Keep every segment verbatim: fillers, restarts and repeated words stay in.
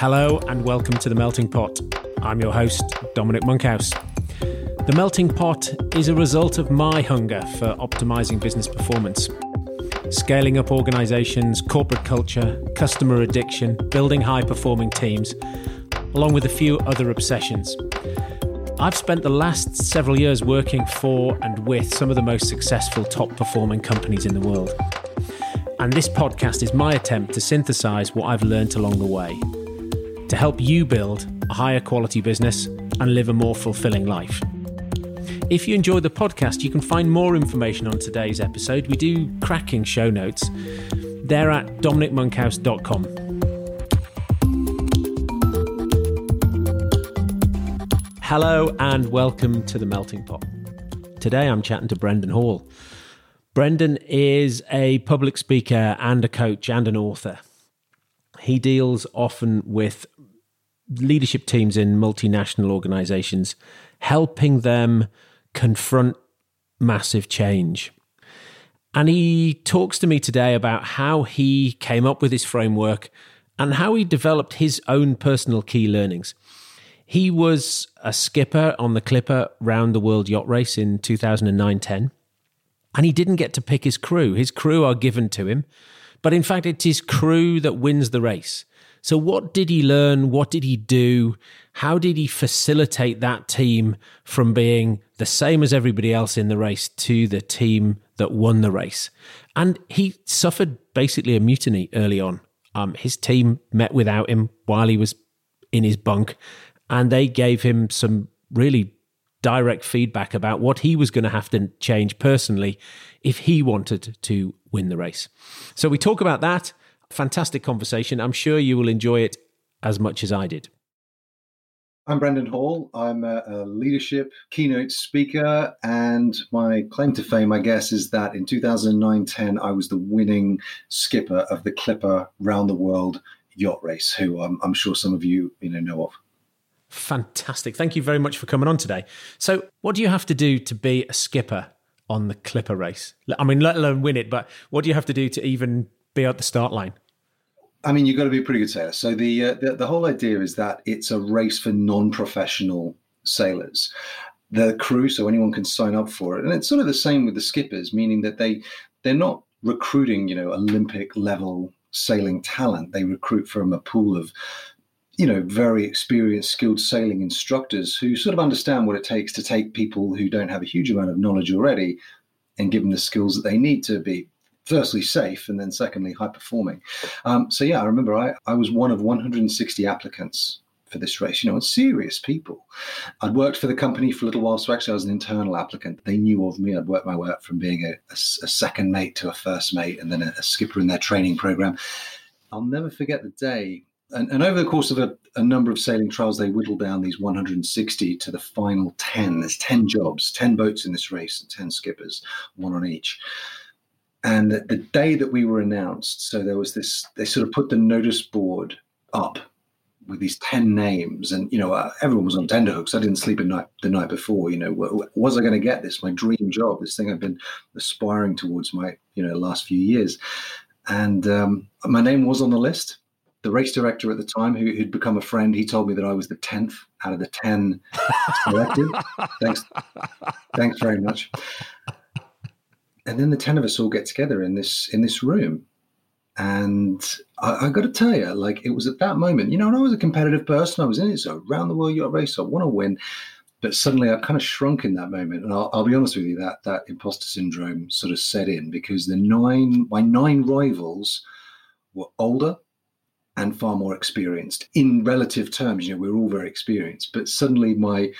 Hello and welcome to The Melting Pot. I'm your host, Dominic Monkhouse. The Melting Pot is a result of my hunger for optimising business performance. Scaling up organisations, corporate culture, customer addiction, building high-performing teams, along with a few other obsessions. I've spent the last several years working for and with some of the most successful top-performing companies in the world. And this podcast is my attempt to synthesise what I've learnt along the way, to help you build a higher quality business and live a more fulfilling life. If you enjoy the podcast, you can find more information on today's episode. We do cracking show notes. They're at dominic monkhouse dot com. Hello and welcome to The Melting Pot. Today I'm chatting to Brendan Hall. Brendan is a public speaker and a coach and an author. He deals often with leadership teams in multinational organizations, helping them confront massive change. And he talks to me today about how he came up with his framework and how he developed his own personal key learnings. He was a skipper on the Clipper Round the World Yacht Race in two thousand nine ten, and he didn't get to pick his crew. His crew are given to him, but in fact, it's his crew that wins the race. So what did he learn? What did he do? How did he facilitate that team from being the same as everybody else in the race to the team that won the race? And he suffered basically a mutiny early on. Um, his team met without him while he was in his bunk, and they gave him some really direct feedback about what he was going to have to change personally if he wanted to win the race. So we talk about that. Fantastic conversation. I'm sure you will enjoy it as much as I did. I'm Brendan Hall. I'm a, a leadership keynote speaker, and my claim to fame, I guess, is that in two thousand nine ten, I was the winning skipper of the Clipper Round the World Yacht Race, who um, I'm sure some of you, you know, know of. Fantastic. Thank you very much for coming on today. So what do you have to do to be a skipper on the Clipper race? I mean, let alone win it, but what do you have to do to even be at the start line? I mean, you've got to be a pretty good sailor. So the, uh, the, the whole idea is that it's a race for non-professional sailors. The crew, so anyone can sign up for it. And it's sort of the same with the skippers, meaning that they, they're not recruiting, you know, Olympic level sailing talent. They recruit from a pool of you know, very experienced, skilled sailing instructors who sort of understand what it takes to take people who don't have a huge amount of knowledge already and give them the skills that they need to be, firstly, safe, and then secondly, high-performing. Um, so, yeah, I remember I, I was one of one hundred sixty applicants for this race, you know, and serious people. I'd worked for the company for a little while, so actually I was an internal applicant. They knew of me. I'd worked my way up from being a, a, a second mate to a first mate and then a, a skipper in their training program. I'll never forget the day. And, and over the course of a, a number of sailing trials, they whittled down these one hundred sixty to the final ten. There's ten jobs, ten boats in this race, and ten skippers, one on each. And the, the day that we were announced, so there was this, they sort of put the notice board up with these ten names. And, you know, uh, everyone was on tenterhooks. I didn't sleep at night the night before. You know, was I going to get this, my dream job, this thing I've been aspiring towards my, you know, last few years? And um, my name was on the list. The race director at the time, who, who'd become a friend, he told me that I was the tenth out of the ten selected. Thanks, thanks very much. And then the ten of us all get together in this in this room, and I, I got to tell you, like it was at that moment, you know, and I was a competitive person. I was in it, so around the world yacht race, I want to win. But suddenly, I kind of shrunk in that moment, and I'll, I'll be honest with you, that that imposter syndrome sort of set in because the nine my nine rivals were older and far more experienced in relative terms. You know, we're all very experienced, but suddenly my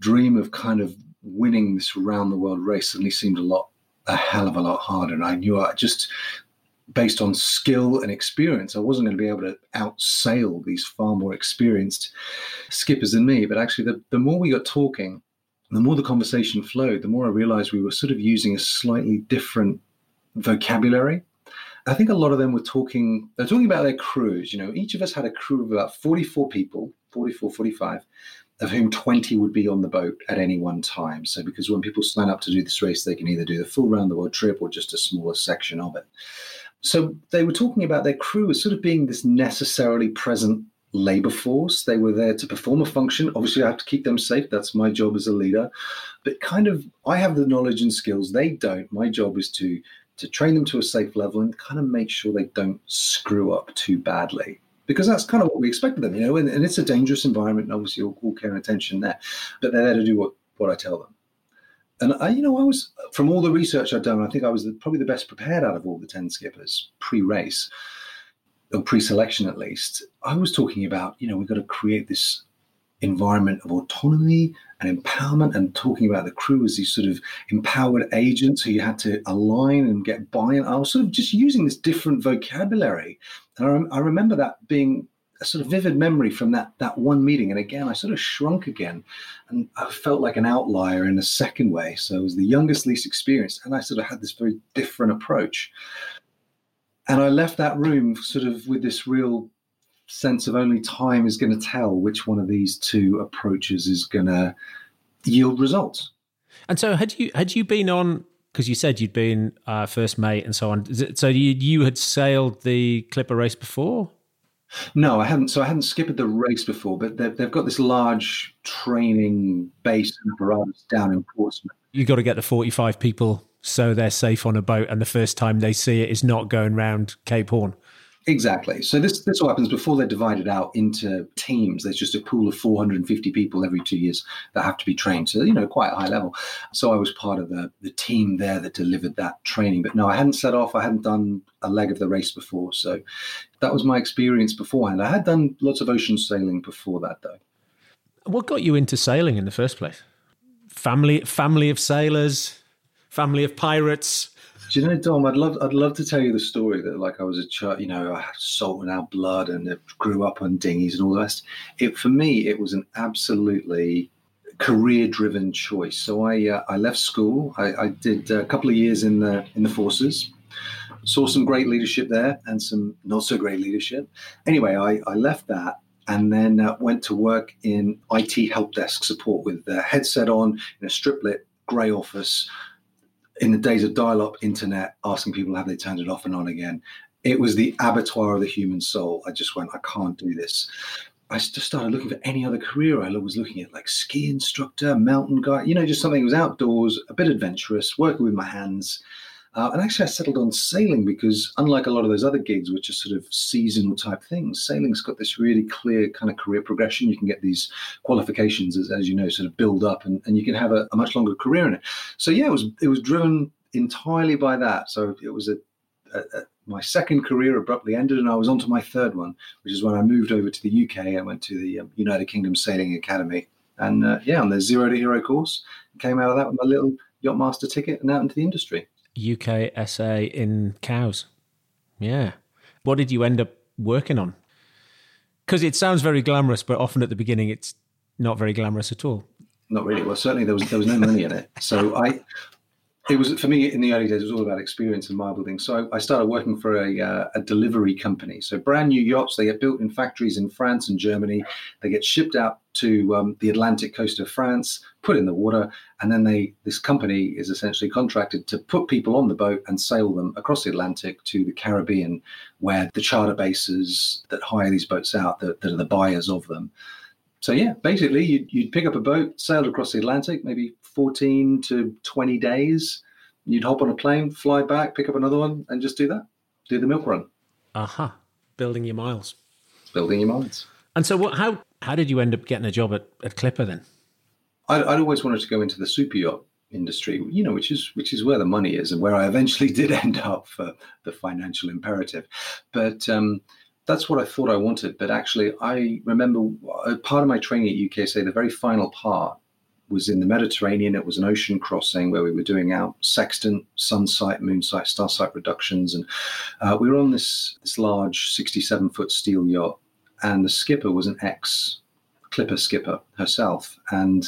dream of kind of winning this round the world race suddenly seemed a lot, a hell of a lot harder. And I knew I just, based on skill and experience, I wasn't going to be able to outsail these far more experienced skippers than me. But actually, the, the more we got talking, the more the conversation flowed, the more I realized we were sort of using a slightly different vocabulary. I think a lot of them were talking, they're talking about their crews. You know, each of us had a crew of about forty-four people, forty-four, forty-five, of whom twenty would be on the boat at any one time. So because when people sign up to do this race, they can either do the full round the world trip or just a smaller section of it. So they were talking about their crew as sort of being this necessarily present labor force. They were there to perform a function. Obviously, I have to keep them safe. That's my job as a leader. But kind of, I have the knowledge and skills. They don't. My job is to to train them to a safe level and kind of make sure they don't screw up too badly. Because that's kind of what we expect of them, you know, and, and it's a dangerous environment, and obviously all, all care and attention there. But they're there to do what, what I tell them. And, I, you know, I was, from all the research I'd done, I think I was the, probably the best prepared out of all the ten skippers pre-race, or pre-selection at least. I was talking about, you know, we've got to create this environment of autonomy and empowerment, and talking about the crew as these sort of empowered agents who you had to align and get buy-in. I was sort of just using this different vocabulary. And I, rem- I remember that being a sort of vivid memory from that that one meeting. And again, I sort of shrunk again, and I felt like an outlier in a second way. So I was the youngest, least experienced, and I sort of had this very different approach. And I left that room sort of with this real sense of only time is going to tell which one of these two approaches is going to yield results. And so had you had you been on, because you said you'd been uh, first mate and so on, so you you had sailed the Clipper race before? No, I hadn't. So I hadn't skipped the race before, but they've, they've got this large training base and apparatus down in Portsmouth. You've got to get the forty-five people so they're safe on a boat, and the first time they see it is not going round Cape Horn. Exactly. So this this all happens before they're divided out into teams. There's just a pool of four hundred fifty people every two years that have to be trained. So, you know, quite a high level. So I was part of the, the team there that delivered that training. But no, I hadn't set off. I hadn't done a leg of the race before. So that was my experience beforehand. I had done lots of ocean sailing before that, though. What got you into sailing in the first place? Family, family of sailors, family of pirates. Do you know, Dom, I'd love I'd love to tell you the story that, like, I was a child, you know, I had salt in our blood and it grew up on dinghies and all the rest. It, for me, it was an absolutely career-driven choice. So I uh, I left school. I, I did a couple of years in the in the forces. Saw some great leadership there and some not-so-great leadership. Anyway, I, I left that and then uh, went to work in I T help desk support with the headset on in a strip-lit grey office, in the days of dial-up internet, asking people have they turned it off and on again. It was the abattoir of the human soul. I just went, I can't do this. I just started looking for any other career. I was looking at like ski instructor, mountain guide, you know, just something that was outdoors, a bit adventurous, working with my hands. Uh, and actually I settled on sailing because unlike a lot of those other gigs, which are sort of seasonal type things, sailing's got this really clear kind of career progression. You can get these qualifications, as, as you know, sort of build up and, and you can have a, a much longer career in it. So yeah, it was it was driven entirely by that. So it was a, a, a my second career abruptly ended and I was on to my third one, which is when I moved over to the U K. I went to the um, United Kingdom Sailing Academy and uh, yeah, on the Zero to Hero course, came out of that with my little Yachtmaster ticket and out into the industry. U K S A in cows. Yeah. What did you end up working on? Because it sounds very glamorous, but often at the beginning it's not very glamorous at all. Not really. Well, certainly there was there was no money in it. So I, it was, for me in the early days, it was all about experience and mile building. So I, I started working for a, uh, a delivery company. So brand new yachts, they get built in factories in France and Germany. They get shipped out to um, the Atlantic coast of France, put in the water, and then they this company is essentially contracted to put people on the boat and sail them across the Atlantic to the Caribbean, where the charter bases that hire these boats out, that, that are the buyers of them. So yeah, basically you'd, you'd pick up a boat, sailed across the Atlantic, maybe fourteen to twenty days, you'd hop on a plane, fly back, pick up another one, and just do that, do the milk run. Aha, uh-huh. Building your miles. Building your miles. And so what? how... How did you end up getting a job at, at Clipper then? I'd, I'd always wanted to go into the super yacht industry, you know, which is which is where the money is and where I eventually did end up for the financial imperative. But um, that's what I thought I wanted. But actually, I remember part of my training at U K S A, the very final part was in the Mediterranean. It was an ocean crossing where we were doing our sextant, sun sight, moon sight, star sight reductions. And uh, we were on this, this large sixty-seven foot steel yacht. And the skipper was an ex-Clipper skipper herself. And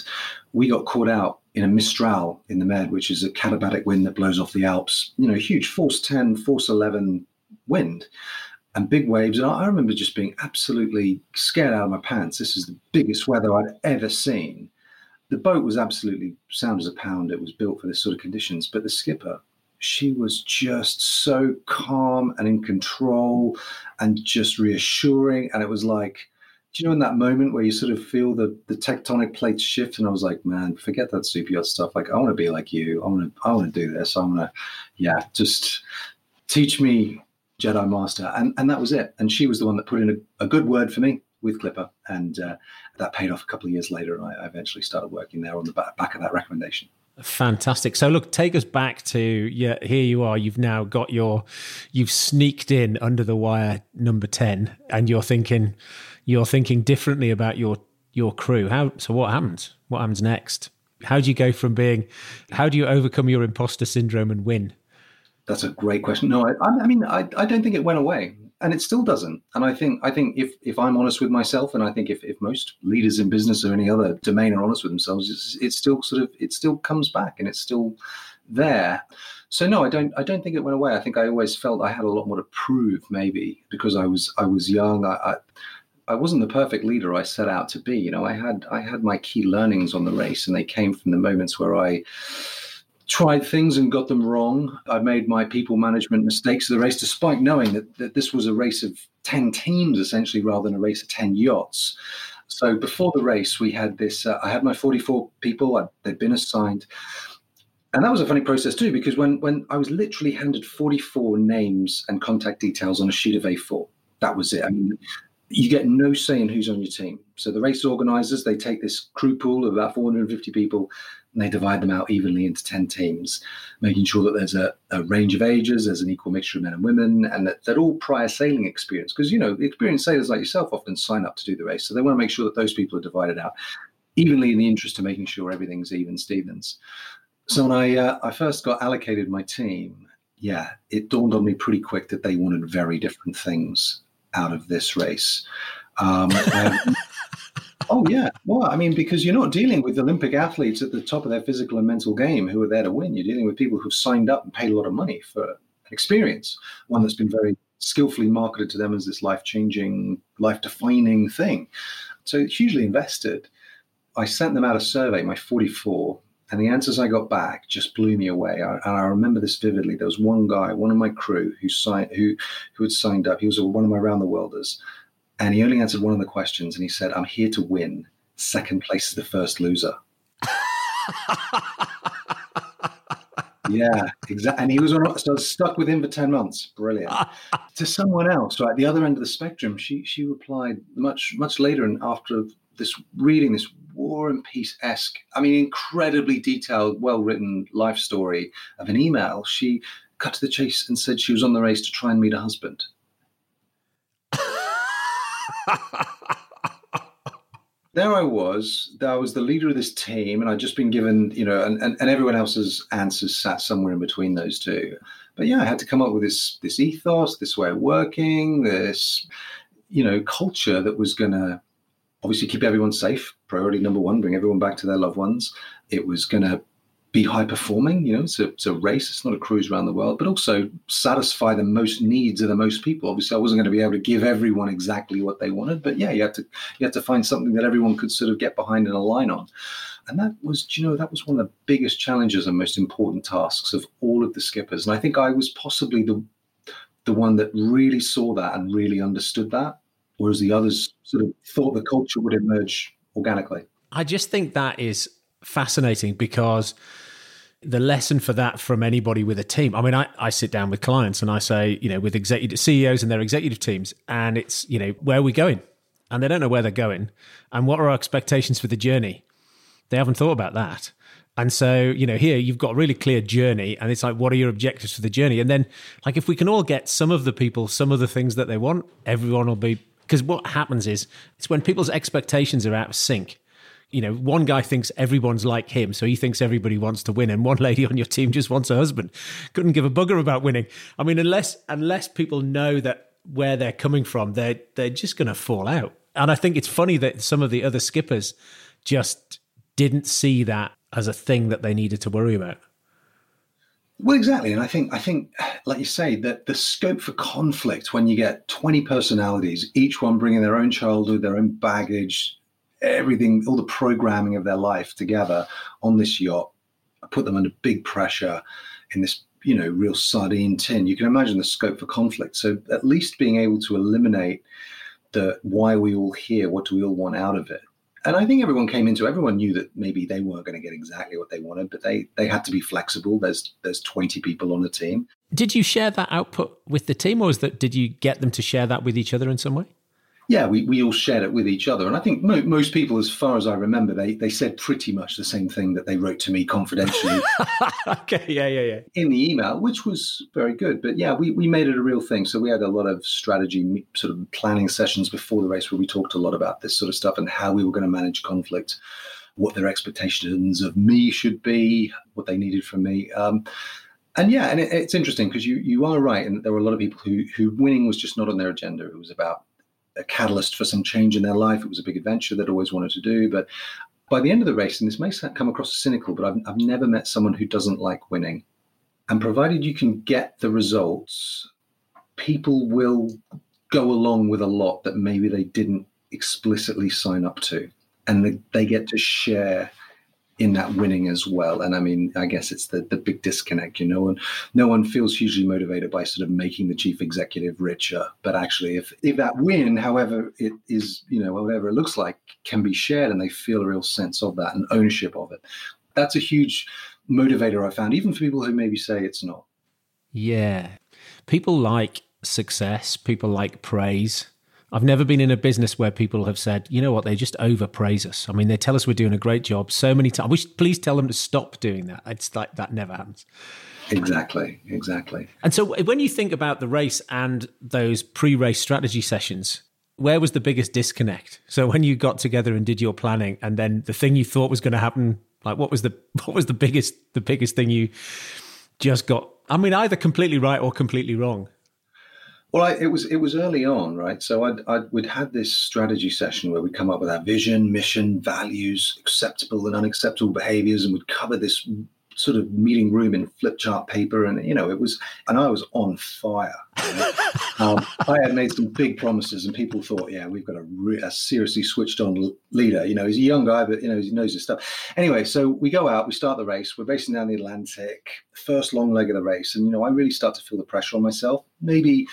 we got caught out in a Mistral in the Med, which is a katabatic wind that blows off the Alps. You know, huge force ten, force eleven wind and big waves. And I remember just being absolutely scared out of my pants. This is the biggest weather I'd ever seen. The boat was absolutely sound as a pound. It was built for this sort of conditions. But the skipper, she was just so calm and in control and just reassuring. And it was like, do you know, in that moment where you sort of feel the, the tectonic plates shift, and I was like, man, forget that super yacht stuff. Like, I want to be like you. I want to, I want to do this. I want to, yeah, just teach me, Jedi Master. And and that was it. And she was the one that put in a, a good word for me with Clipper. And uh, that paid off a couple of years later. And I, I eventually started working there on the back, back of that recommendation. Fantastic. So look, take us back to, yeah, here you are, you've now got your, you've sneaked in under the wire number ten, and you're thinking, you're thinking differently about your, your crew. How, so what happens? What happens next? How do you go from being, how do you overcome your imposter syndrome and win? That's a great question. No, I, I mean, I, I don't think it went away, and it still doesn't. And I think, I think if, if I'm honest with myself, and I think if, if most leaders in business or any other domain are honest with themselves, it's, it's still sort of, it still comes back, and it's still there. So no, I don't, I don't think it went away. I think I always felt I had a lot more to prove, maybe because I was, I was young. I, I, I wasn't the perfect leader I set out to be. You know, I had, I had my key learnings on the race, and they came from the moments where I tried things and got them wrong. I made my people management mistakes of the race, despite knowing that, that this was a race of ten teams, essentially, rather than a race of ten yachts. So before the race, we had this, uh, I had my forty-four people, I, they'd been assigned. And that was a funny process too, because when, when I was literally handed forty-four names and contact details on a sheet of A four, that was it. I mean, you get no say in who's on your team. So the race organizers, they take this crew pool of about four hundred fifty people, and they divide them out evenly into ten teams, making sure that there's a, a range of ages, there's an equal mixture of men and women, and that they're all prior sailing experience. Because, you know, the experienced sailors like yourself often sign up to do the race. So they want to make sure that those people are divided out evenly in the interest of making sure everything's even Stevens. So when I, uh, I first got allocated my team, yeah, it dawned on me pretty quick that they wanted very different things out of this race. Um, um, oh, yeah. Well, I mean, because you're not dealing with Olympic athletes at the top of their physical and mental game who are there to win. You're dealing with people who've signed up and paid a lot of money for experience, one that's been very skillfully marketed to them as this life-changing, life-defining thing. So it's hugely invested. I sent them out a survey, my forty-four, and the answers I got back just blew me away. I, and I remember this vividly. There was one guy, one of my crew, who signed, who who had signed up. He was one of my round the worlders, and he only answered one of the questions. And he said, "I'm here to win. Second place is the first loser." Yeah, exactly. And he was on, so I was stuck with him for ten months. Brilliant. To someone else, right at the other end of the spectrum, she she replied much much later, and after this reading this War and Peace-esque, I mean, incredibly detailed, well-written life story of an email, she cut to the chase and said she was on the race to try and meet a husband. There I was. I was the leader of this team, and I'd just been given, you know, and, and, and everyone else's answers sat somewhere in between those two. But yeah, I had to come up with this this ethos, this way of working, this, you know, culture that was going to obviously keep everyone safe, priority number one, bring everyone back to their loved ones. It was going to be high-performing, you know, it's a, it's a race, it's not a cruise around the world, but also satisfy the most needs of the most people. Obviously, I wasn't going to be able to give everyone exactly what they wanted, but yeah, you had to you had to find something that everyone could sort of get behind and align on. And that was, you know, that was one of the biggest challenges and most important tasks of all of the skippers. And I think I was possibly the the one that really saw that and really understood that, whereas the others sort of thought the culture would emerge organically. I just think that is fascinating, because the lesson for that from anybody with a team, I mean, I, I sit down with clients and I say, you know, with executive C E Os and their executive teams, and it's, you know, where are we going? And they don't know where they're going. And what are our expectations for the journey? They haven't thought about that. And so, you know, here you've got a really clear journey, and it's like, what are your objectives for the journey? And then, like, if we can all get some of the people, some of the things that they want, everyone will be. Because what happens is, it's when people's expectations are out of sync. You know, one guy thinks everyone's like him, so he thinks everybody wants to win. And one lady on your team just wants a husband. Couldn't give a bugger about winning. I mean, unless unless people know that where they're coming from, they're, they're just going to fall out. And I think it's funny that some of the other skippers just didn't see that as a thing that they needed to worry about. Well, exactly. And I think, I think, like you say, that the scope for conflict when you get twenty personalities, each one bringing their own childhood, their own baggage, everything, all the programming of their life together on this yacht, I put them under big pressure in this, you know, real sardine tin. You can imagine the scope for conflict. So at least being able to eliminate the why are we all here? What do we all want out of it? And I think everyone came into, everyone knew that maybe they weren't going to get exactly what they wanted, but they they had to be flexible. There's there's twenty people on a team. Did you share that output with the team, or was that, did you get them to share that with each other in some way? Yeah, we, we all shared it with each other. And I think mo- most people, as far as I remember, they they said pretty much the same thing that they wrote to me confidentially. Okay, yeah, yeah, yeah. In the email, which was very good. But yeah, we, we made it a real thing. So we had a lot of strategy sort of planning sessions before the race where we talked a lot about this sort of stuff and how we were going to manage conflict, what their expectations of me should be, what they needed from me. Um And yeah, and it, it's interesting because you you are right. And there were a lot of people who who winning was just not on their agenda. It was about a catalyst for some change in their life. It was a big adventure they'd always wanted to do. But by the end of the race, and this may come across as cynical, but I've, I've never met someone who doesn't like winning. And provided you can get the results, people will go along with a lot that maybe they didn't explicitly sign up to. And they, they get to share in that winning as well. And I mean, I guess it's the, the big disconnect, you know, and no one feels hugely motivated by sort of making the chief executive richer. But actually, if, if that win, however it is, you know, whatever it looks like, can be shared and they feel a real sense of that and ownership of it, that's a huge motivator, I found, even for people who maybe say it's not. Yeah. People like success. People like praise. I've never been in a business where people have said, you know what, they just overpraise us. I mean, they tell us we're doing a great job so many times. I wish, please tell them to stop doing that. It's like that never happens. Exactly, exactly. And so when you think about the race and those pre-race strategy sessions, where was the biggest disconnect? So when you got together and did your planning and then the thing you thought was going to happen, like what was the what was the biggest the biggest thing you just got, I mean, either completely right or completely wrong? Well, I, it was it was early on, right? So I'd, I'd, we'd had this strategy session where we'd come up with our vision, mission, values, acceptable and unacceptable behaviors, and we'd cover this sort of meeting room in flip chart paper. And, you know, it was, and I was on fire. You know? um, I had made some big promises and people thought, yeah, we've got a, re- a seriously switched on leader. You know, he's a young guy, but, you know, he knows his stuff. Anyway, so we go out, we start the race. We're racing down the Atlantic, first long leg of the race. And, you know, I really start to feel the pressure on myself, maybe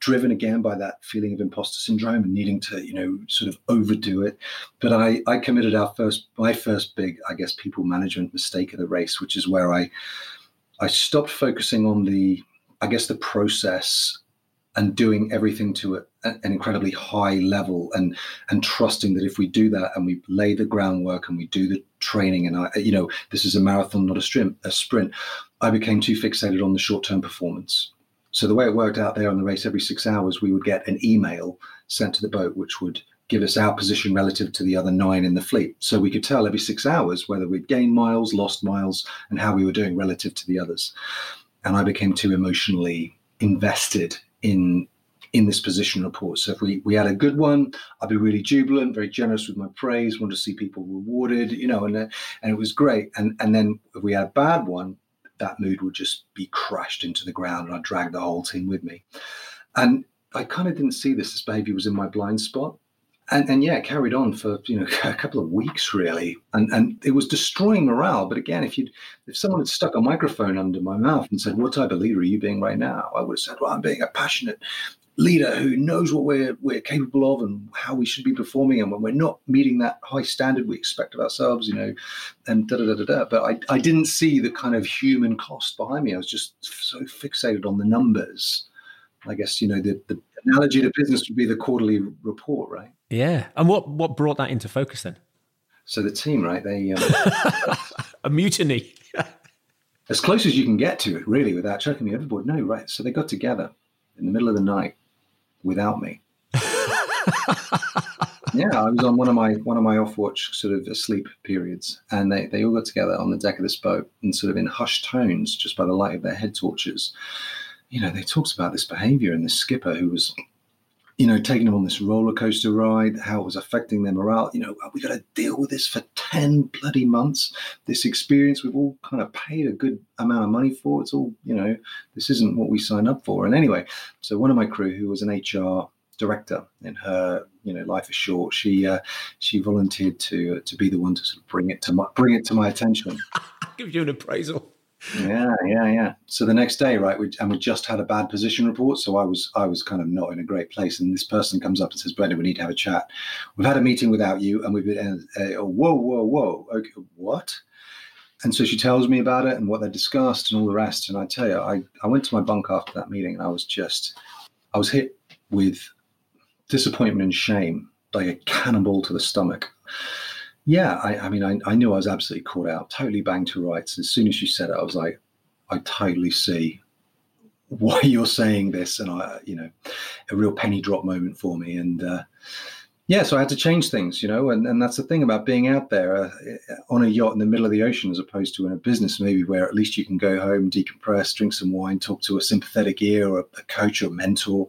driven again by that feeling of imposter syndrome and needing to, you know, sort of overdo it. But I, I committed our first, my first big, I guess, people management mistake of the race, which is where I, I stopped focusing on the, I guess, the process and doing everything to a, an incredibly high level and, and trusting that if we do that and we lay the groundwork and we do the training and I, you know, this is a marathon, not a sprint, a sprint, I became too fixated on the short-term performance. So the way it worked out there on the race, every six hours, we would get an email sent to the boat, which would give us our position relative to the other nine in the fleet. So we could tell every six hours whether we'd gained miles, lost miles, and how we were doing relative to the others. And I became too emotionally invested in in this position report. So if we, we had a good one, I'd be really jubilant, very generous with my praise, wanted to see people rewarded, you know, and, and it was great. And, and then if we had a bad one, that mood would just be crashed into the ground and I dragged the whole team with me. And I kind of didn't see this. This behavior was in my blind spot. And, and yeah, it carried on for, you know, a couple of weeks really. And and it was destroying morale. But again, if you'd, if someone had stuck a microphone under my mouth and said, what type of leader are you being right now? I would have said, well, I'm being a passionate leader who knows what we're we're capable of and how we should be performing, and when we're not meeting that high standard we expect of ourselves, you know, and da da da da da. But I, I didn't see the kind of human cost behind me. I was just so fixated on the numbers. I guess, you know, the, the analogy to business would be the quarterly report, right? Yeah. And what what brought that into focus then? So the team, right? They um, a mutiny. As close as you can get to it, really, without chucking me overboard. No, right. So they got together in the middle of the night. Without me. Yeah, I was on one of my one of my off watch sort of sleep periods, and they, they all got together on the deck of this boat and sort of in hushed tones, just by the light of their head torches, you know, they talked about this behavior and this skipper who was, you know, taking them on this roller coaster ride, how it was affecting their morale. You know, we got to deal with this for ten bloody months. This experience we've all kind of paid a good amount of money for. It's all, you know, this isn't what we signed up for. And anyway, so one of my crew, who was an H R director in her, you know, life is short. She uh, she volunteered to uh, to be the one to sort of bring it to my bring it to my attention. Give you an appraisal. Yeah, yeah, yeah. So the next day, right, we, and we just had a bad position report, so I was I was kind of not in a great place. And this person comes up and says, Brendan, we need to have a chat. We've had a meeting without you, and we've been, uh, uh, whoa, whoa, whoa, okay, what? And so she tells me about it and what they discussed and all the rest. And I tell you, I, I went to my bunk after that meeting, and I was just, I was hit with disappointment and shame, like a cannonball to the stomach. Yeah, I, I mean, I, I knew I was absolutely caught out, totally banged to rights. As soon as she said it, I was like, I totally see why you're saying this. And, I, you know, a real penny drop moment for me. And uh, yeah, so I had to change things, you know, and, and that's the thing about being out there uh, on a yacht in the middle of the ocean as opposed to in a business maybe where at least you can go home, decompress, drink some wine, talk to a sympathetic ear or a coach or mentor.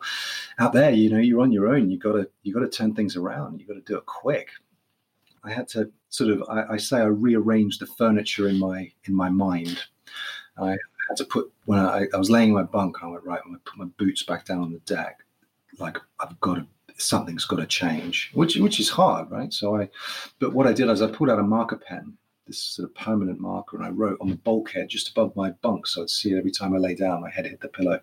Out there, you know, you're on your own. You've got to, you've got to turn things around. You've got to do it quick. I had to sort of, I, I say, I rearranged the furniture in my in my mind. I had to put, when I, I was laying in my bunk, I went, right, I'm going to put my boots back down on the deck. Like, I've got to, something's got to change, which which is hard, right? So I, but what I did is I pulled out a marker pen, this sort of permanent marker, and I wrote on the bulkhead just above my bunk, so I'd see it every time I lay down, my head hit the pillow.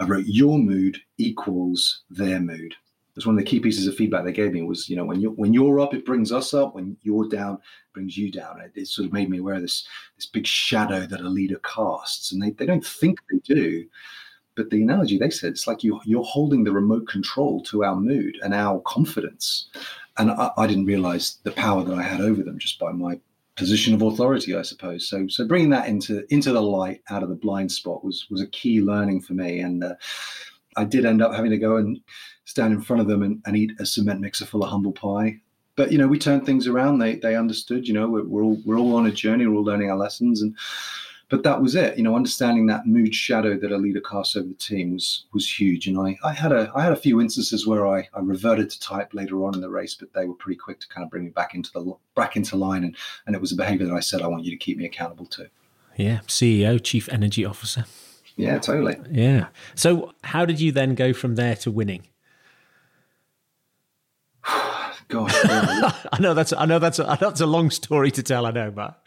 I wrote, your mood equals their mood. That's one of the key pieces of feedback they gave me was, you know, when you're, when you're up, it brings us up. When you're down, it brings you down. It, it sort of made me aware of this, this big shadow that a leader casts. And they, they don't think they do. But the analogy they said, it's like you, you're holding the remote control to our mood and our confidence. And I, I didn't realize the power that I had over them just by my position of authority, I suppose. So so bringing that into into the light, out of the blind spot, was, was a key learning for me. And uh, I did end up having to go and stand in front of them and, and eat a cement mixer full of humble pie. But, you know, we turned things around. They they understood, you know, we're, we're all we're all on a journey. We're all learning our lessons. And but that was it. You know, understanding that mood shadow that a leader casts over the team was was huge. And I, I had a I had a few instances where I, I reverted to type later on in the race, but they were pretty quick to kind of bring me back into the back into line. And, and it was a behavior that I said, I want you to keep me accountable to. Yeah. C E O, Chief Energy Officer. Yeah, totally. Yeah. So how did you then go from there to winning? Gosh, I know that's I know that's I know that's a long story to tell. I know, but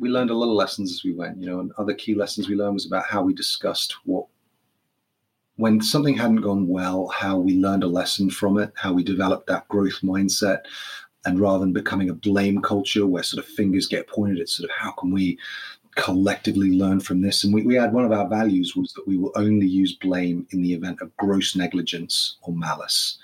we learned a lot of lessons as we went, you know. And other key lessons we learned was about how we discussed what, when something hadn't gone well, how we learned a lesson from it, how we developed that growth mindset, and rather than becoming a blame culture where sort of fingers get pointed at sort of how can we collectively learn from this. And we, we had one of our values was that we will only use blame in the event of gross negligence or malice.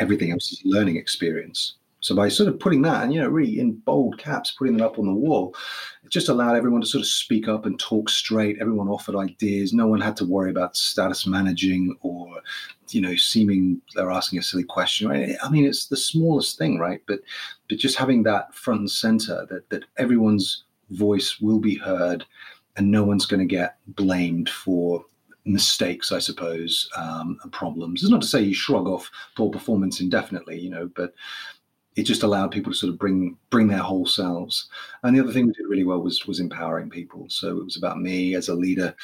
Everything else is a learning experience. So by sort of putting that, and, you know, really in bold caps, putting that up on the wall, it just allowed everyone to sort of speak up and talk straight. Everyone offered ideas. No one had to worry about status managing or, you know, seeming they're asking a silly question. Right? I mean, it's the smallest thing, right? But but just having that front and center, that that everyone's voice will be heard and no one's going to get blamed for mistakes, I suppose, um, and problems. It's not to say you shrug off poor performance indefinitely, you know, but it just allowed people to sort of bring bring their whole selves. And the other thing we did really well was was empowering people. So it was about me as a leader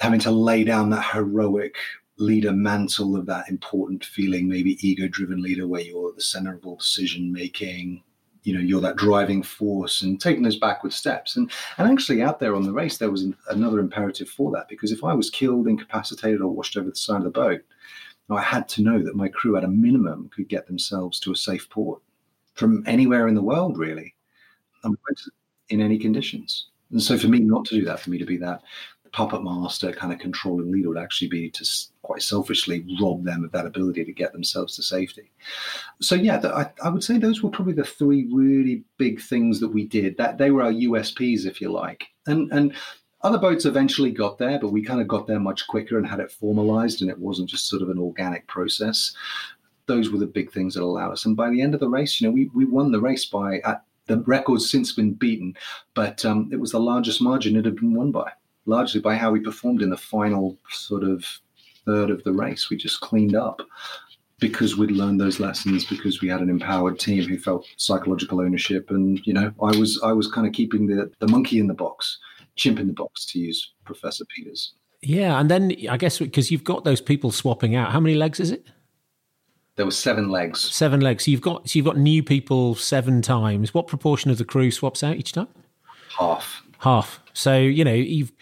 having to lay down that heroic leader mantle of that important feeling, maybe ego-driven leader where you're the center of all decision-making, you know, you're that driving force, and taking those backward steps. And and actually out there on the race, there was an, another imperative for that, because if I was killed, incapacitated, or washed over the side of the boat, I had to know that my crew at a minimum could get themselves to a safe port from anywhere in the world, really, and in any conditions. And so for me not to do that, for me to be that puppet master kind of controlling leader would actually be to quite selfishly rob them of that ability to get themselves to safety. So yeah, the, I, I would say those were probably the three really big things that we did. That they were our U S Ps, if you like. And and other boats eventually got there, but we kind of got there much quicker and had it formalized, and it wasn't just sort of an organic process. Those were the big things that allowed us. And by the end of the race, you know, we we won the race by at the record's since been beaten, but um, it was the largest margin it had been won by. Largely by how we performed in the final sort of third of the race. We just cleaned up because we'd learned those lessons, because we had an empowered team who felt psychological ownership. And, you know, I was I was kind of keeping the, the monkey in the box, chimp in the box, to use Professor Peters. Yeah, and then I guess because you've got those people swapping out. How many legs is it? There were seven legs. Seven legs. So you've got so you've got new people seven times. What proportion of the crew swaps out each time? Half. Half. So, you know, you've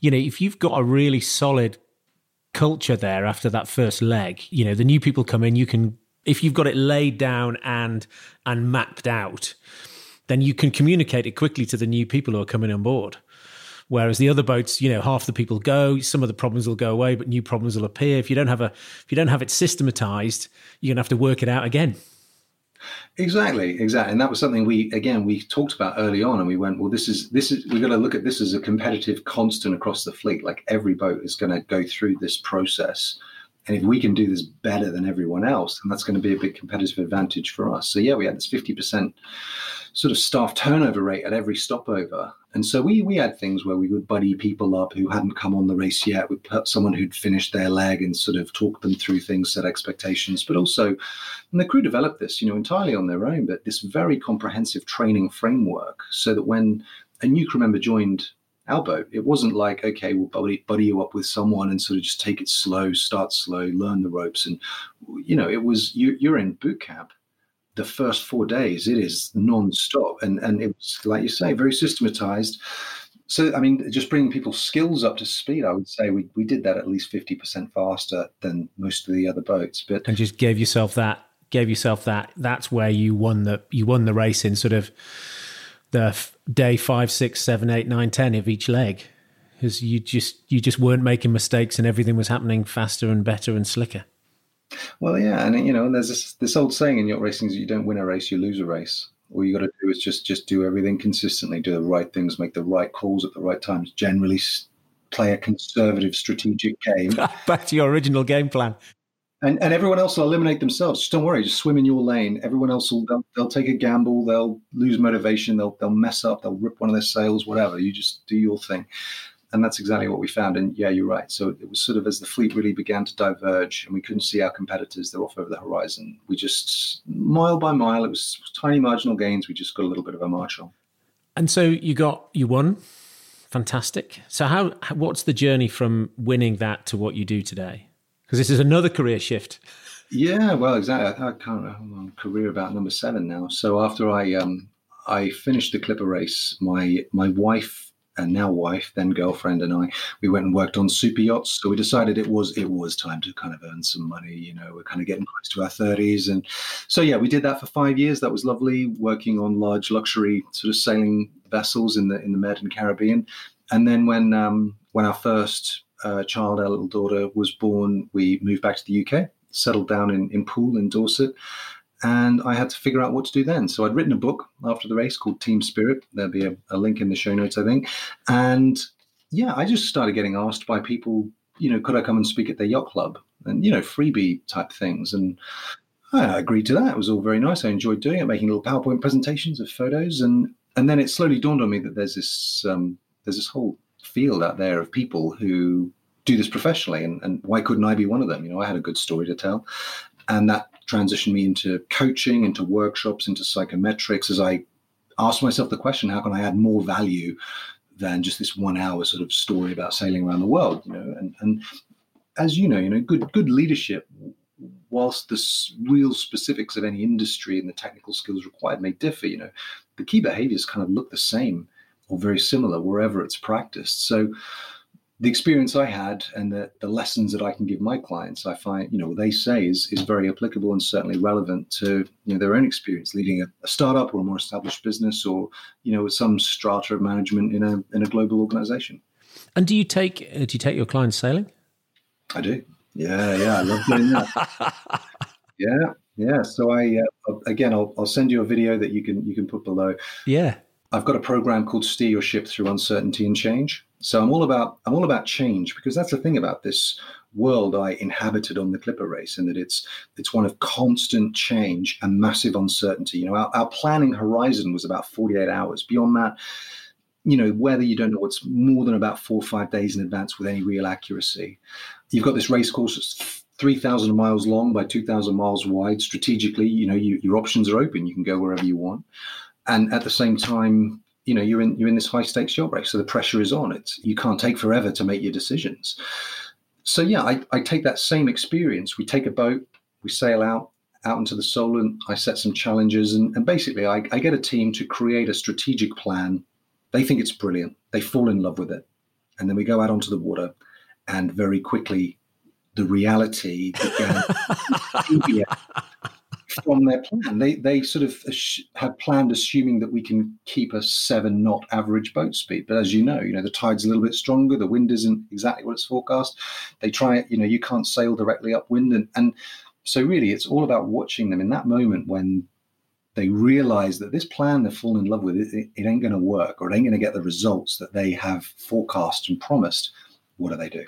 you know, if you've got a really solid culture there after that first leg, you know, the new people come in, you can, if you've got it laid down and and mapped out, then you can communicate it quickly to the new people who are coming on board. Whereas the other boats, you know, half the people go, some of the problems will go away, but new problems will appear. If you don't have a, if you don't have it systematized, you're going to have to work it out again. Exactly, exactly. And that was something we, again, we talked about early on, and we went, well, this is, this is, we've got to look at this as a competitive constant across the fleet. Like every boat is going to go through this process. And if we can do this better than everyone else, then that's going to be a big competitive advantage for us. So yeah, we had this fifty percent sort of staff turnover rate at every stopover. And so we we had things where we would buddy people up who hadn't come on the race yet. We'd put someone who'd finished their leg and sort of talk them through things, set expectations. But also, and the crew developed this, you know, entirely on their own, but this very comprehensive training framework so that when a new crew member joined our boat, it wasn't like, okay, we'll buddy, buddy you up with someone and sort of just take it slow, start slow, learn the ropes. And, you know, it was, you, you're in boot camp. The first four days, it is non-stop. And, and it was, like you say, very systematized. So, I mean, just bringing people's skills up to speed, I would say we, we did that at least fifty percent faster than most of the other boats. But And just gave yourself that, gave yourself that, that's where you won the, you won the race in sort of, the day five, six, seven, eight, nine, ten of each leg, because you just you just weren't making mistakes and everything was happening faster and better and slicker. Well, yeah, and you know, there's this, this old saying in yacht racing is you don't win a race, you lose a race. All you got to do is just just do everything consistently, do the right things, make the right calls at the right times. Generally, play a conservative, strategic game. Back to your original game plan. And, and everyone else will eliminate themselves. Just don't worry. Just swim in your lane. Everyone else will they'll, they'll take a gamble. They'll lose motivation. They'll they'll mess up. They'll rip one of their sails. Whatever. You just do your thing, and that's exactly what we found. And yeah, you're right. So it was sort of as the fleet really began to diverge, and we couldn't see our competitors. They're off over the horizon. We just mile by mile. It was tiny marginal gains. We just got a little bit of a march on. And so you got you won. Fantastic. So how what's the journey from winning that to what you do today? Because this is another career shift. Yeah, well, exactly. I can't remember. I'm on career about number seven now. So after I um, I finished the Clipper race, my my wife and now wife, then girlfriend, and I, we went and worked on super yachts. So we decided it was it was time to kind of earn some money. You know, we're kind of getting close to our thirties, and so yeah, we did that for five years. That was lovely, working on large luxury sort of sailing vessels in the in the Med and Caribbean. And then when um, when our first Uh, child, our little daughter, was born, we moved back to the U K, settled down in, in Poole in Dorset, and I had to figure out what to do then. So I'd written a book after the race called Team Spirit. There'll be a, a link in the show notes, I think. And yeah, I just started getting asked by people, you know, could I come and speak at their yacht club? And, you know, freebie type things. And I agreed to that. It was all very nice. I enjoyed doing it, making little PowerPoint presentations of photos. And, and then it slowly dawned on me that there's this um, there's this whole field out there of people who do this professionally, and, and why couldn't I be one of them? You know, I had a good story to tell, and that transitioned me into coaching, into workshops, into psychometrics, as I asked myself the question, how can I add more value than just this one hour sort of story about sailing around the world? You know, and, and as you know, you know, good good leadership, whilst the real specifics of any industry and the technical skills required may differ, you know, the key behaviors kind of look the same or very similar wherever it's practiced. So the experience I had and the, the lessons that I can give my clients, I find, you know, what they say is is very applicable and certainly relevant to, you know, their own experience leading a, a startup or a more established business, or, you know, some strata of management in a in a global organization. And do you take do you take your clients sailing? I do. Yeah, yeah, I love doing that. yeah, yeah. So I uh, again, I'll I'll send you a video that you can you can put below. Yeah. I've got a program called Steer Your Ship Through Uncertainty and Change. So I'm all about I'm all about change, because that's the thing about this world I inhabited on the Clipper race, and that it's it's one of constant change and massive uncertainty. You know, our, our planning horizon was about forty-eight hours. Beyond that, you know, whether you don't know what's more than about four or five days in advance with any real accuracy. You've got this race course that's three thousand miles long by two thousand miles wide. Strategically, you know, you, your options are open. You can go wherever you want. And at the same time, you know, you're in you're in this high stakes yacht race, so the pressure is on. It's you can't take forever to make your decisions. So yeah, I, I take that same experience. We take a boat, we sail out out into the Solent. I set some challenges, and, and basically, I, I get a team to create a strategic plan. They think it's brilliant. They fall in love with it. and then we go out onto the water, and very quickly the reality began from their plan. They they sort of had planned, assuming that we can keep a seven knot average boat speed. But as you know, you know the tide's a little bit stronger. The wind isn't exactly what it's forecast. They try it. You know, you can't sail directly upwind, and and so really, it's all about watching them in that moment when they realize that this plan they've fallen in love with, it, it ain't going to work, or it ain't going to get the results that they have forecast and promised. What do they do?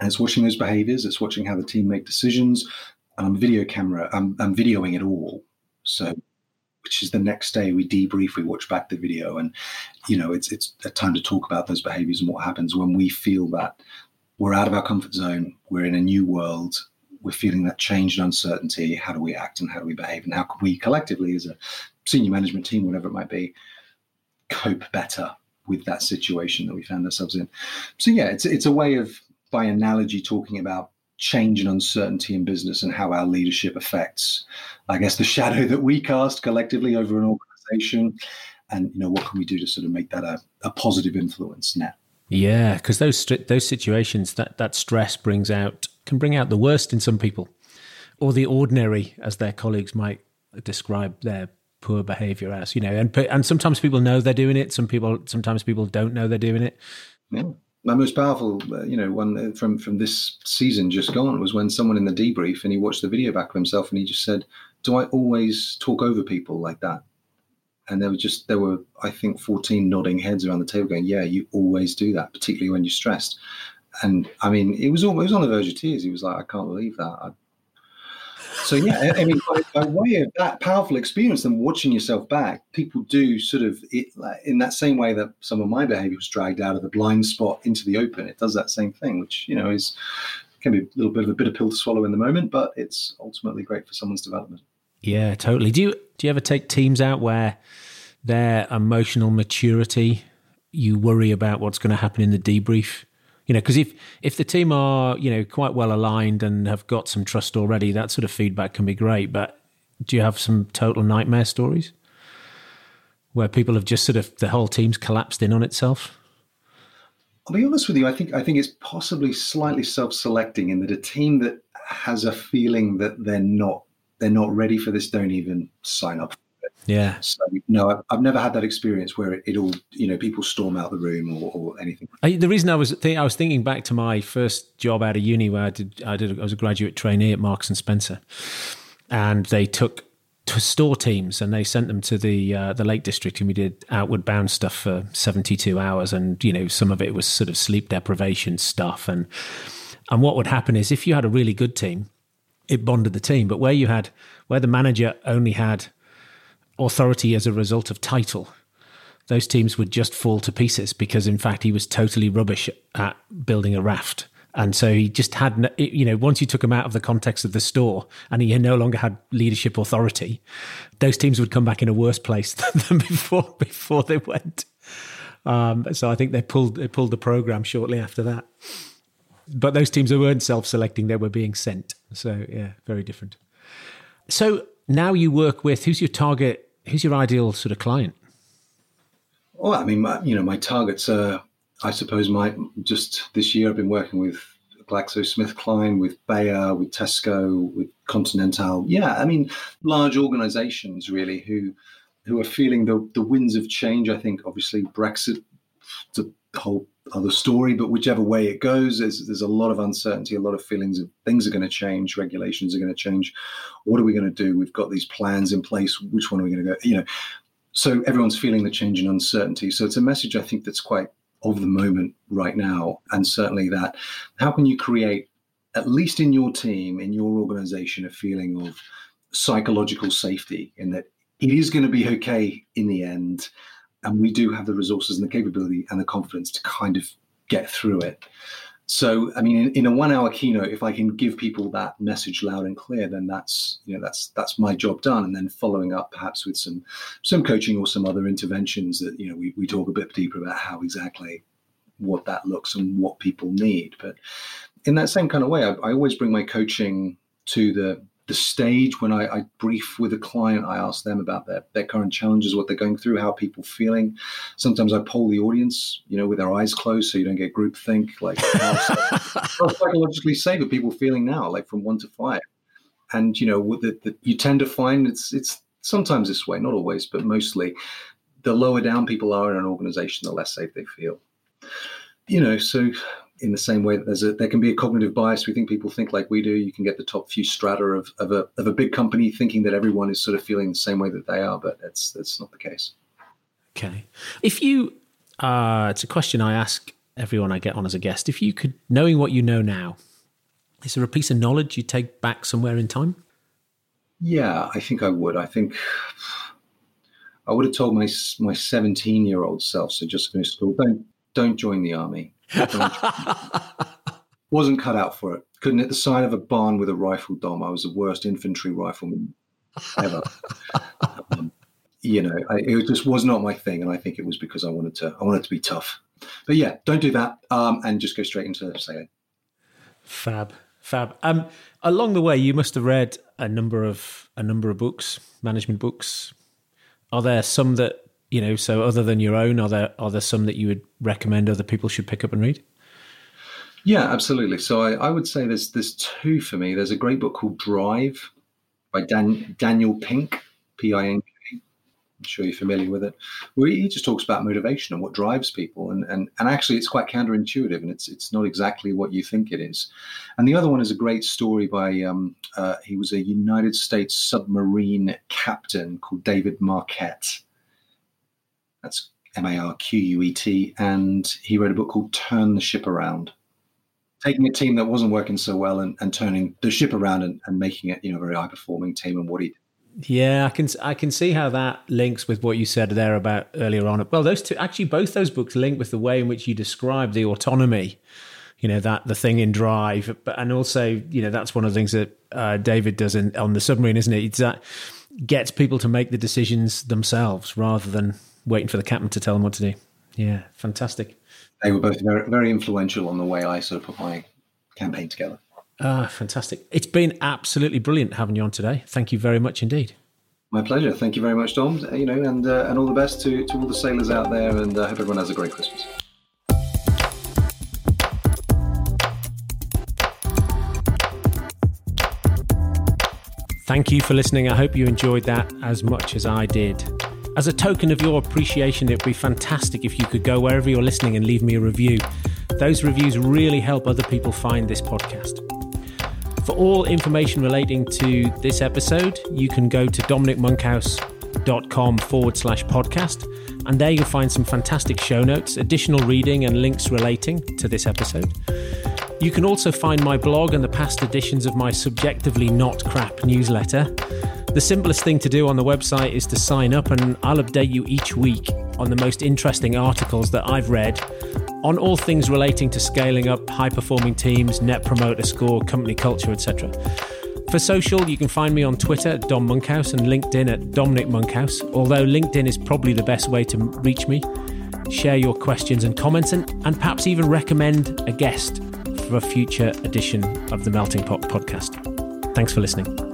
And it's watching those behaviors. It's watching how the team make decisions. And I'm video camera. I'm, I'm videoing it all. So, which is the next day we debrief, we watch back the video, and you know it's it's a time to talk about those behaviors and what happens when we feel that we're out of our comfort zone, we're in a new world, we're feeling that change and uncertainty. How do we act and how do we behave, and how can we collectively, as a senior management team, whatever it might be, cope better with that situation that we found ourselves in? So yeah, it's it's a way of, by analogy, talking about change and uncertainty in business and how our leadership affects, I guess, the shadow that we cast collectively over an organization, and you know what can we do to sort of make that a, a positive influence now. Yeah, because those those situations, that that stress brings out can bring out the worst in some people, or the ordinary, as their colleagues might describe their poor behavior as. You know, and and sometimes people know they're doing it. Some people, sometimes people don't know they're doing it. Yeah. My most powerful, uh, you know, one from, from this season just gone was when someone in the debrief, and he watched the video back of himself, and he just said, "Do I always talk over people like that?" And there were just there were I think fourteen nodding heads around the table going, "Yeah, you always do that, particularly when you're stressed." And I mean, it was almost on the verge of tears. He was like, "I can't believe that." I... So yeah, I mean, by, by way of that powerful experience and watching yourself back, people do sort of it, in that same way that some of my behaviour was dragged out of the blind spot into the open. It does that same thing, which you know is can be a little bit of a bitter pill to swallow in the moment, but it's ultimately great for someone's development. Yeah, totally. Do you do you ever take teams out where their emotional maturity, you worry about what's going to happen in the debrief? You know, because if, if the team are, you know, quite well aligned and have got some trust already, that sort of feedback can be great. But do you have some total nightmare stories where people have just sort of, the whole team's collapsed in on itself? I'll be honest with you. I think I think it's possibly slightly self-selecting, in that a team that has a feeling that they're not they're not ready for this don't even sign up. Yeah. So no, I've, I've never had that experience where it, it all, you know, people storm out the room or, or anything. I, the reason I was th- I was thinking back to my first job out of uni, where I did I did I was a graduate trainee at Marks and Spencer, and they took to store teams and they sent them to the uh, the Lake District, and we did outward bound stuff for seventy-two hours, and you know some of it was sort of sleep deprivation stuff, and and what would happen is if you had a really good team, it bonded the team, but where you had where the manager only had authority as a result of title, those teams would just fall to pieces, because in fact he was totally rubbish at building a raft. And so he just had no, you know once you took him out of the context of the store and he no longer had leadership authority, those teams would come back in a worse place than before before they went. Um, so I think they pulled they pulled the program shortly after that. But those teams that weren't self-selecting, they were being sent. So yeah, very different. So now you work with, who's your target, who's your ideal sort of client? Well, I mean, my, you know, my targets are, I suppose, my just this year I've been working with GlaxoSmithKline, with Bayer, with Tesco, with Continental. Yeah, I mean, large organizations really who who are feeling the, the winds of change. I think, obviously, Brexit, the whole other story, but whichever way it goes, there's, there's a lot of uncertainty, a lot of feelings of things are going to change, regulations are going to change. What are we going to do? We've got these plans in place. Which one are we going to go? You know, so everyone's feeling the change and uncertainty. So it's a message, I think, that's quite of the moment right now. And certainly that, how can you create, at least in your team, in your organization, a feeling of psychological safety, in that it is going to be okay in the end. And we do have the resources and the capability and the confidence to kind of get through it. So, I mean, in, in a one-hour keynote, if I can give people that message loud and clear, then that's you know that's that's my job done. And then following up perhaps with some some coaching or some other interventions that you know we, we talk a bit deeper about how exactly what that looks and what people need. But in that same kind of way, I, I always bring my coaching to the the stage when I, I brief with a client, I ask them about their, their current challenges, what they're going through, how people are feeling. Sometimes I poll the audience, you know, with their eyes closed so you don't get groupthink. Like, how psychologically safe are people feeling now, like from one to five? And, you know, with the, the, you tend to find it's it's sometimes this way, not always, but mostly the lower down people are in an organization, the less safe they feel. You know, so... in the same way that there's a, there can be a cognitive bias. We think people think like we do. You can get the top few strata of, of a of a big company thinking that everyone is sort of feeling the same way that they are, but that's that's not the case. Okay. If you, uh, it's a question I ask everyone I get on as a guest. If you could, knowing what you know now, is there a piece of knowledge you take back somewhere in time? Yeah, I think I would. I think I would have told my my seventeen-year-old self, so just finished school, don't don't join the army. Wasn't cut out for it. Couldn't hit the side of a barn with a rifle, Dom. I was the worst infantry rifleman ever. um, you know, I, it just was not my thing, and I think it was because I wanted to. I wanted to be tough. But yeah, don't do that, um, and just go straight into sailing. Fab, fab. Um, along the way, you must have read a number of a number of books, management books. Are there some that? You know, so other than your own, are there are there some that you would recommend other people should pick up and read? Yeah, absolutely. So I, I would say there's there's two for me. There's a great book called Drive by Dan, Daniel Pink, P I N K. I'm sure you're familiar with it. Where he just talks about motivation and what drives people, and and and actually it's quite counterintuitive, and it's it's not exactly what you think it is. And the other one is a great story by um, uh, he was a United States submarine captain called David Marquette. That's M A R Q U E T. And he wrote a book called Turn the Ship Around, taking a team that wasn't working so well and, and turning the ship around and, and making it, you know, a very high-performing team, and what he did. Yeah, I can, I can see how that links with what you said there about earlier on. Well, those two, actually both those books link with the way in which you describe the autonomy, you know, that the thing in Drive. But, and also, you know, that's one of the things that uh, David does in, on the submarine, isn't it? It's that gets people to make the decisions themselves rather than waiting for the captain to tell them what to do. Yeah, fantastic. They were both very, very influential on the way I sort of put my campaign together. Ah, fantastic. It's been absolutely brilliant having you on today. Thank you very much indeed. My pleasure. Thank you very much, Dom. You know, and uh, and all the best to, to all the sailors out there, and I uh, hope everyone has a great Christmas. Thank you for listening. I hope you enjoyed that as much as I did. As a token of your appreciation, it would be fantastic if you could go wherever you're listening and leave me a review. Those reviews really help other people find this podcast. For all information relating to this episode, you can go to dominicmonkhouse.com forward slash podcast, and there you'll find some fantastic show notes, additional reading and links relating to this episode. You can also find my blog and the past editions of my Subjectively Not Crap newsletter. The simplest thing to do on the website is to sign up, and I'll update you each week on the most interesting articles that I've read on all things relating to scaling up, high-performing teams, net promoter score, company culture, et cetera. For social, you can find me on Twitter at Dom Monkhouse and LinkedIn at Dominic Monkhouse, although LinkedIn is probably the best way to reach me. Share your questions and comments, and, and perhaps even recommend a guest for a future edition of the Melting Pot podcast. Thanks for listening.